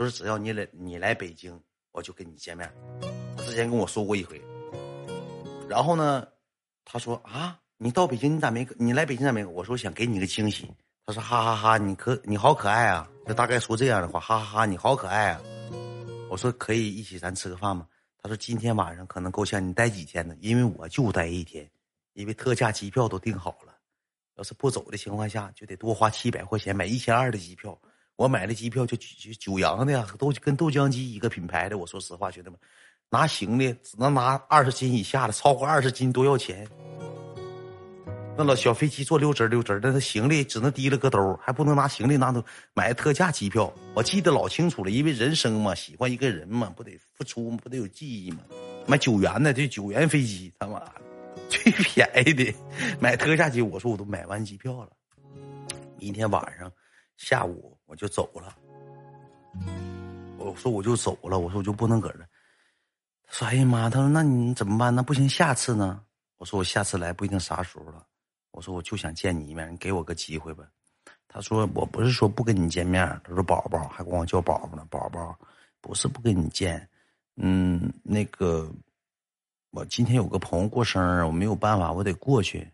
他说只要你来北京，我就跟你见面。他之前跟我说过一回。然后呢，他说啊，你到北京你来北京咋没？我说想给你个惊喜。他说哈哈哈，你好可爱啊，就大概说这样的话，哈哈哈，你好可爱啊。我说可以一起咱吃个饭吗？他说今天晚上可能够呛，你待几天呢？因为我就待一天，因为特价机票都订好了，要是不走的情况下，就得多花700块钱买1200的机票。我买的机票就九阳的呀，都跟豆浆机一个品牌的。我说实话，兄弟们，拿行李只能拿20斤以下的，超过20斤都要钱。那老小飞机坐溜直，但是行李只能提了个兜，还不能拿行李拿走。买特价机票，我记得老清楚了，因为人生嘛，喜欢一个人嘛，不得付出嘛，不得有记忆嘛。买9元的，这9元飞机，他妈最便宜的，买特价机。我说我都买完机票了，明天晚上下午。我就走了，我说我就不能搁这。他说：“哎呀妈！”他说：“那你怎么办？那不行，下次呢？”我说：“我下次来不一定啥时候了。”我说：“我就想见你一面，你给我个机会吧。”他说：“我不是说不跟你见面。”他说：“宝宝，还管我叫宝宝呢，宝宝不是不跟你见，那个我今天有个朋友过生日，我没有办法，我得过去。”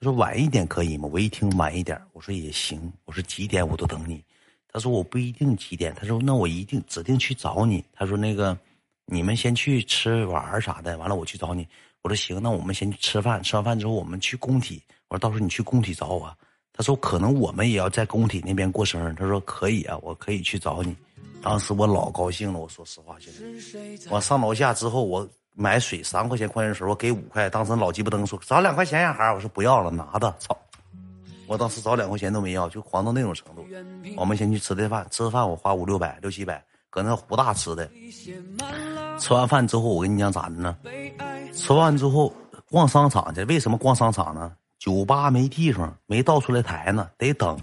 他说晚一点可以吗？我一听晚一点，我说也行，我说几点我都等你。他说我不一定几点，他说那我一定指定去找你。他说那个你们先去吃玩啥的，完了我去找你。我说行，那我们先去吃饭，吃完饭之后我们去工体。我说到时候你去工体找我。他说可能我们也要在工体那边过生日。他说可以啊，我可以去找你。当时我老高兴了，我说实话，现在我上楼下之后我。买水3块钱矿泉水，我给5块。当时老鸡巴灯说找2块钱呀，孩我说不要了，拿的操！我当时找2块钱都没要，就狂到那种程度。我们先去吃的饭，吃饭我花500-600、600-700，搁那胡大吃的。吃完饭之后，我跟你讲咋的呢？吃完之后逛商场去，为什么逛商场呢？酒吧没地方，没倒出来台呢，得等。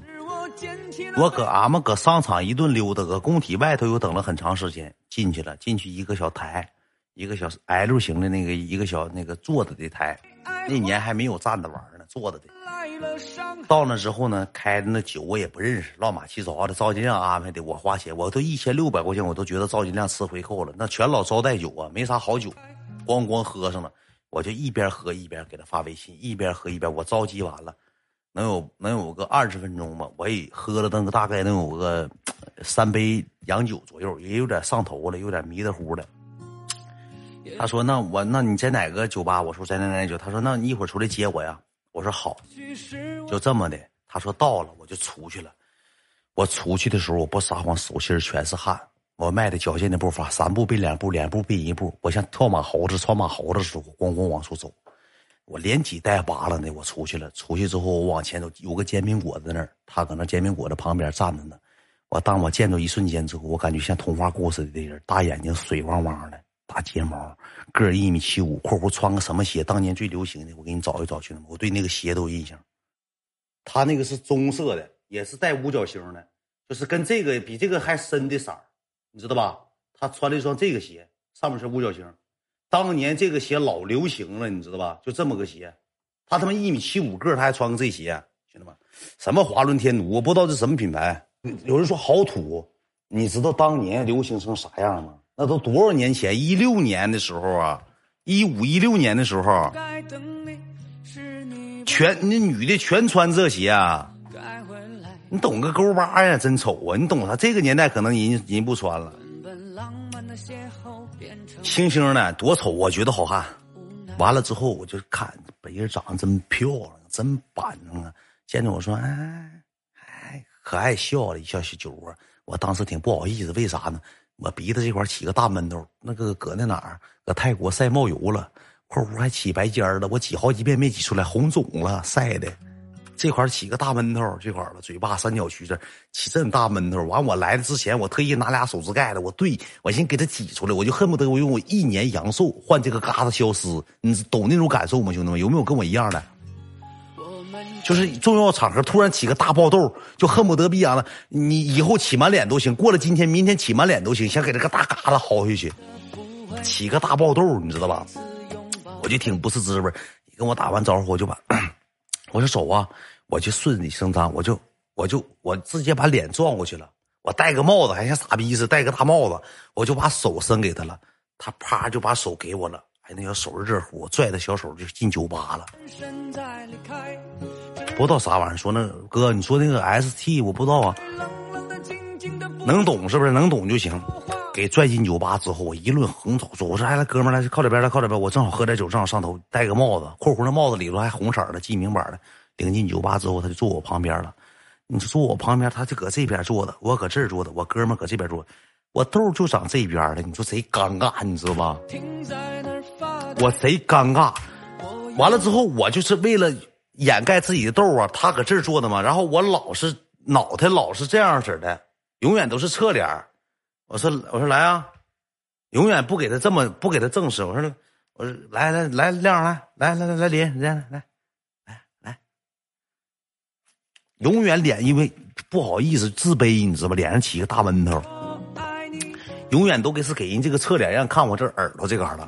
我搁俺们搁商场一顿溜达，搁工体外头又等了很长时间，进去了，进去一个小台。一个小 L 型的那个一个小那个坐着的台，那年还没有站着玩呢，坐着的。到那之后呢，开的那酒我也不认识，乱码七糟的，赵金亮安排的，我花钱，我都1600块钱，我都觉得赵金亮吃回扣了，那全老招待酒啊，没啥好酒，光喝上了，我就一边喝一边给他发微信，一边喝一边，我着急完了，能有个20分钟吧，我也喝了大概能有个3杯洋酒左右，也有点上头了，有点迷得糊了。他说那你在哪个酒吧？我说在哪酒。他说那你一会儿出来接我呀。我说好，就这么的。他说到了我就出去了。我出去的时候我不撒谎，手心全是汗，我迈的矫健的步伐，3步并2步，2步并1步，我像跳马猴子穿马猴子的时候咣往出走，我连几带拔了呢，我出去了。出去之后我往前走，有个煎饼果子那儿，他搁那煎饼果子旁边站着呢。当我见到一瞬间之后，我感觉像童话故事里的人，大眼睛水汪汪的。大睫毛，个儿1.75米，括弧穿个什么鞋？当年最流行的，我给你找一找去。我对那个鞋都有印象，他那个是棕色的，也是带5角星的，就是跟这个比这个还深的色儿，你知道吧？他穿了一双这个鞋，上面是5角星。当年这个鞋老流行了，你知道吧？就这么个鞋，他他妈1.75米个，他还穿个这鞋，兄弟们，什么华伦天奴？我不知道这什么品牌。有人说好土，你知道当年流行成啥样吗？那都多少年前？16年的时候啊，15、16年的时候，那女的全穿这鞋啊。你懂个勾巴呀，真丑啊！你懂啥？这个年代可能人不穿了。星星呢，多丑，我觉得好看。完了之后，我就看北京长得真漂亮，真板正啊！见着我说，哎，可爱笑了一下小酒窝。我当时挺不好意思，为啥呢？我鼻子这块起个大闷头，那个搁那哪儿？搁泰国晒冒油了，括弧还起白尖了，我挤好几遍没挤出来，红肿了，晒的。这块起个大闷头，这块了，嘴巴三角区这起这么大闷头。完我来的之前，我特意拿俩手指盖子，我先给它挤出来，我就恨不得我用我1年阳寿换这个嘎子消失。你懂那种感受吗，兄弟们？有没有跟我一样的？就是重要场合突然起个大爆痘，就恨不得逼样了。你以后起满脸都行，过了今天明天起满脸都行，先给这个大嘎子薅下去，起个大爆痘，你知道吧？我就挺不是滋味。你跟我打完招呼，我就把我说走啊，我就顺理成章，我直接把脸撞过去了。我戴个帽子还像傻逼似，戴个大帽子，我就把手伸给他了，他啪就把手给我了。哎，那小手是这乎，我拽着小手就进酒吧了。不知道啥玩意儿，说那哥，你说那个 ST 我不知道啊，能懂是不是？能懂就行。给拽进酒吧之后，我一论横瞅说，我说哎，来哥们儿，来靠这边，来靠这边，我正好喝点酒，正好上头，戴个帽子，括弧那帽子里头还红色的，记明白的。领进酒吧之后，他就坐我旁边了。你就坐我旁边，他就搁这边坐的，我搁这儿坐的，我哥们儿搁这边坐的，我豆就长这边了。你说谁尴尬？你知道吧？我谁尴尬？完了之后，我就是为了掩盖自己的豆啊，他搁这儿坐的嘛。然后我老是脑袋老是这样似的，永远都是侧脸。我说来啊，永远不给他这么不给他正视。我说来亮来林来，永远脸因为不好意思自卑，你知道吧？脸上起个大闷头，永远都给人这个侧脸，让看我这耳朵这嘎了。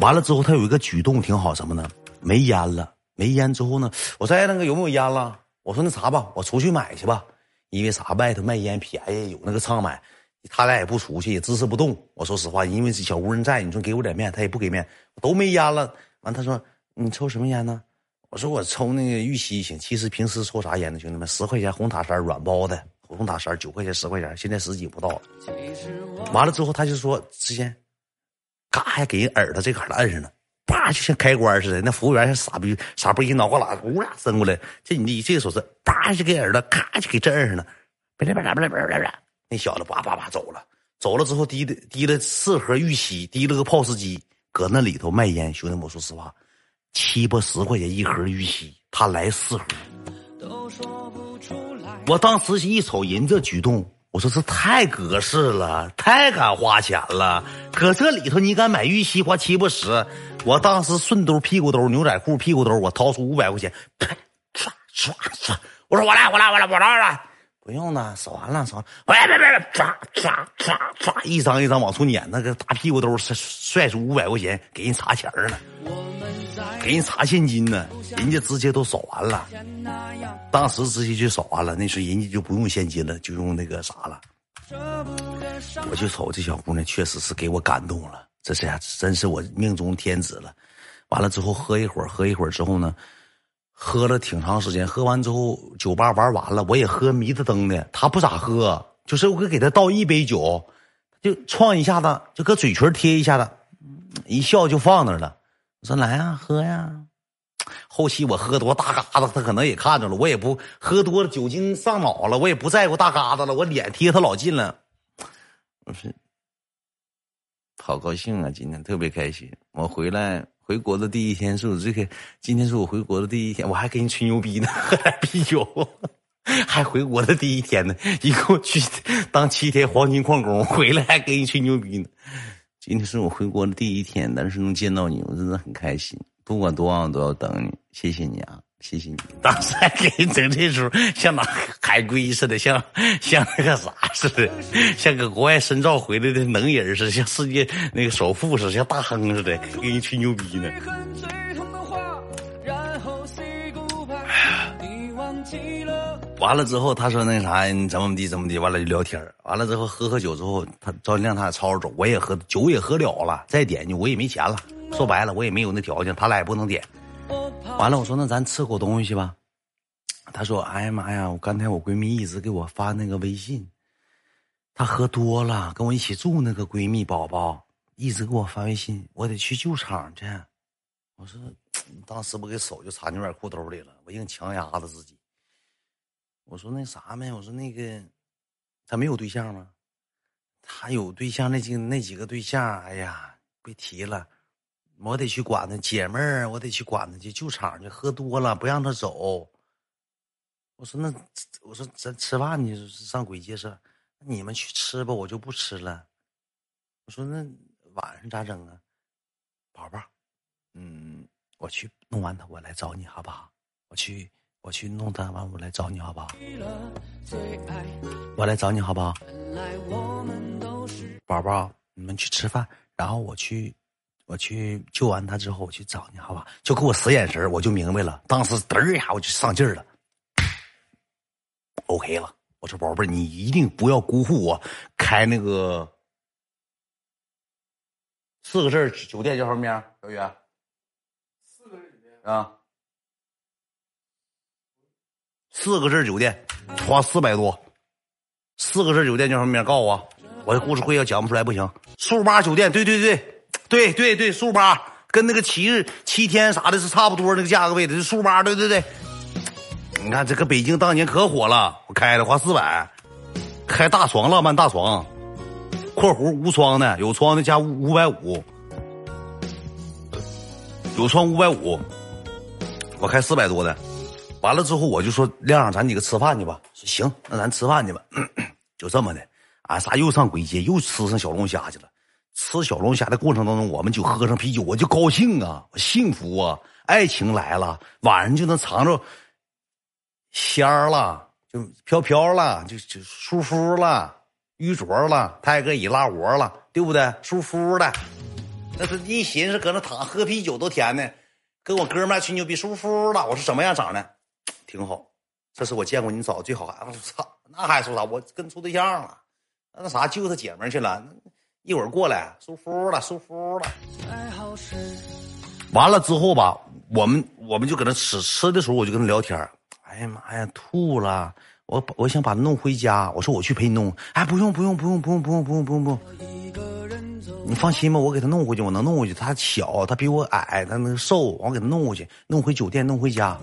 完了之后，他有一个举动挺好，什么呢？没烟了，没烟之后呢，我说哎，那个有没有烟了？我说那啥吧，我出去买去吧，因为啥外头卖烟便宜，有那个仓买，他俩也不出去，也支持不动。我说实话，因为这小无人在，你说给我点面，他也不给面，都没烟了。完，他说你抽什么烟呢？我说我抽那个玉溪行，其实平时抽啥烟呢？兄弟们，10块钱红塔山软包的，红塔山9块钱10块钱，现在10几不到了。完了之后，他就说之前。嘎还给人耳朵这嘎的摁上了，啪就像开关似的。那服务员像傻逼一脑瓜喇呼啦伸过来，这你的这个手势，啪就给耳朵咔就给这摁上了，别那小子叭走了之后滴了4盒玉溪，滴了个泡司机，搁那里头卖烟。兄弟们，我说实话，7、8、10块钱一盒玉溪，他来4盒。我当时一瞅人这举动。我说这太格式了，太敢花钱了。可这里头你敢买玉溪花7、8、10，我当时顺兜屁股兜牛仔裤屁股兜，我掏出500块钱，啪唰，我说我来，不用呢，扫完了，别，唰，一张往出撵，那个大屁股兜帅出500块钱，给人查钱呢，给人查现金呢，人家直接都扫完了。当时直接就扫完了，那时候人家就不用现金了，就用那个啥了。我就瞅这小姑娘，确实是给我感动了，这下真是我命中天子了。完了之后喝一会儿之后呢，喝了挺长时间，喝完之后酒吧玩完了，我也喝迷子灯的，他不咋喝，就是我给他倒一杯酒，就撞一下子，就搁嘴唇贴一下子，一笑就放那了。我说来啊，喝呀。后期我喝多大嘎子，他可能也看着了，我也不喝多了，酒精上脑了，我也不在乎大嘎子了，我脸贴他老近了。我说好高兴啊，今天特别开心。我回国的第一天是我今天是我回国的第一天，我还给你吹牛逼呢，喝点啤酒，还回国的第一天呢，一共去当7天黄金矿工，回来还给你吹牛逼呢。今天是我回国的第一天，但是能见到你，我真的很开心。不管多晚我都要等你，谢谢你啊，谢谢你。当时还给人整这时候，像那海归似的，像那个啥似的，像个国外深造回来的能人似的，像世界那个首富似的，像大亨似的，给你吹牛逼呢。完了之后，他说那啥，你怎么地，完了就聊天。完了之后喝酒之后，他赵金亮他也吵着走，我也喝酒也喝了，再点去我也没钱了，说白了我也没有那条件，他俩也不能点。完了我说那咱吃口东西去吧。他说哎呀妈呀，我刚才我闺蜜一直给我发那个微信，她喝多了，跟我一起住那个闺蜜宝宝一直给我发微信，我得去救场去。我说当时我给手就插牛仔裤兜里了，我硬强压着自己。我说那啥没，我说那个他没有对象吗？他有对象，那几个对象，哎呀别提了，我得去管他，姐妹儿我得去管他去救场去，喝多了不让他走。我说那我说咱吃饭去，上鬼街市，你们去吃吧，我就不吃了。我说那晚上咋整啊？宝宝，我去弄完他，我来找你好不好？我去弄他完，我来找你好不好？我来找你好不好？宝宝，你们去吃饭，然后我去救完他之后，我去找你好不好？就给我使眼神，我就明白了。当时嘚儿呀，我就上劲儿了，OK 了，我说宝贝儿，你一定不要辜负我开那个四个字酒店叫什么名？小雨，四个字酒店啊，四个字酒店花400多，四个字酒店叫什么名？告诉我，我的故事会要讲不出来不行。速八酒店，对，速八跟那个7日7天啥的是差不多那个价格位的，是速八，对。你看这个北京当年可火了，我开了花400，开大床浪漫大床，括弧无窗的，有窗的加550，有窗550，我开400多的。完了之后我就说亮亮咱几个吃饭去吧，行，那咱吃饭去吧，就这么的，俺仨又上簋街又吃上小龙虾去了。吃小龙虾的过程当中，我们就喝上啤酒，我就高兴啊，我幸福啊，爱情来了，晚上就能尝着虾了，就飘飘了，就舒服了，鱼灼了，泰戈以拉活了，对不对？舒服的，那是一寻思搁那躺喝啤酒都甜呢，跟我哥们吹牛逼，舒服了，我是什么样长的，挺好。这是我见过你嫂最好看，我操，那还说啥？我跟处对象了，那啥救他姐们去了，一会儿过来，舒服了。完了之后吧，我们就搁那吃的时候，我就跟他聊天。哎呀妈呀，吐了！我想把它弄回家，我说我去陪你弄。哎，不用，你放心吧，我给它弄回去，我能弄回去。它小，它比我矮，它能瘦，我给它弄回去，弄回酒店，弄回家，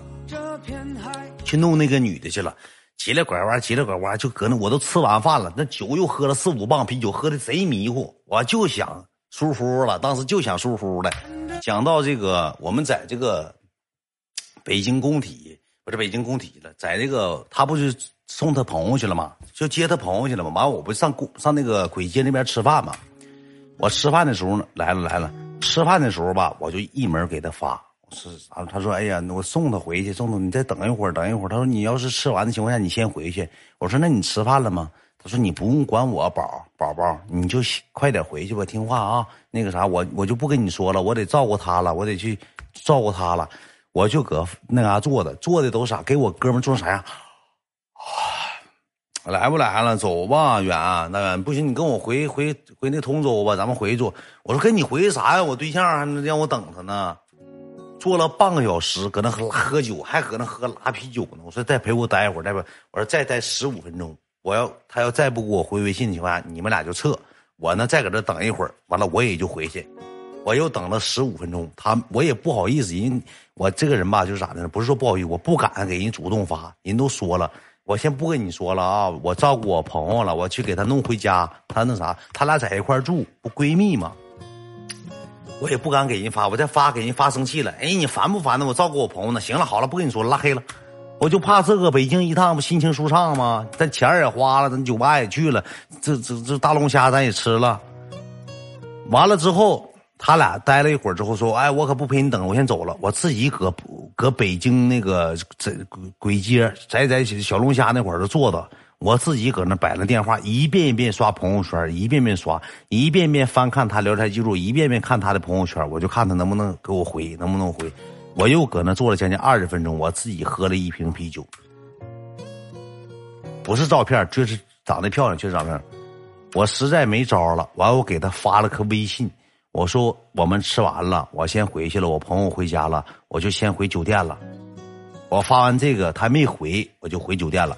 去弄那个女的去了。急了拐弯，就搁那我都吃完饭了，那酒又喝了4-5磅啤酒，喝的贼迷糊，我就想舒服了，当时就想舒服的。讲到这个，我们在这个北京工体了，在这个他不是送他朋友去了吗？就接他朋友去了吗？完我不上那个簋街那边吃饭嘛。我吃饭的时候呢，来了，吃饭的时候吧，我就一门给他发，他说哎呀，我送他回去，你再等一会儿。他说你要是吃完的情况下，你先回去。我说那你吃饭了吗？他说你不用管我，宝宝，你就快点回去吧，听话啊。那个啥，我就不跟你说了，我得照顾他了，我得去照顾他了。我就搁那啥坐的都啥，给我哥们做啥样？来不来了？走吧，远那远不行，你跟我回那通州吧，咱们回去。我说跟你回去啥呀？我对象还能让我等他呢。坐了半个小时，搁那喝酒，还搁那喝拉啤酒呢。我说再陪我待一会儿，我说再待15分钟。他要再不给我回微信的情况下，你们俩就撤。我呢再搁这等一会儿，完了我也就回去。我又等了15分钟，我也不好意思，人我这个人吧就是咋的呢？不是说不好意思，我不敢给人主动发，人都说了，我先不跟你说了啊，我照顾我朋友了，我去给他弄回家，他那啥，他俩在一块住，不闺蜜嘛，我也不敢给人发，我再发给人发生气了，哎，你烦不烦呢？我照顾我朋友呢，行了，好了，不跟你说了，拉黑了。我就怕这个北京一趟不心情舒畅吗？咱钱也花了，咱酒吧也去了，这大龙虾咱也吃了，完了之后。他俩待了一会儿之后说：“哎，我可不陪你等，我先走了。我自己搁北京那个簋街在小龙虾那会儿就坐着，我自己搁那摆了电话，一遍一遍刷朋友圈，一遍遍翻看他聊天记录，一遍遍看他的朋友圈，我就看他能不能给我回，。我又搁那坐了将近20分钟，我自己喝了1瓶啤酒，不是照片，就是长得漂亮，就是照片。我实在没招了，完我给他发了个微信。”我说我们吃完了，我先回去了，我朋友回家了，我就先回酒店了。我发完这个他没回，我就回酒店了。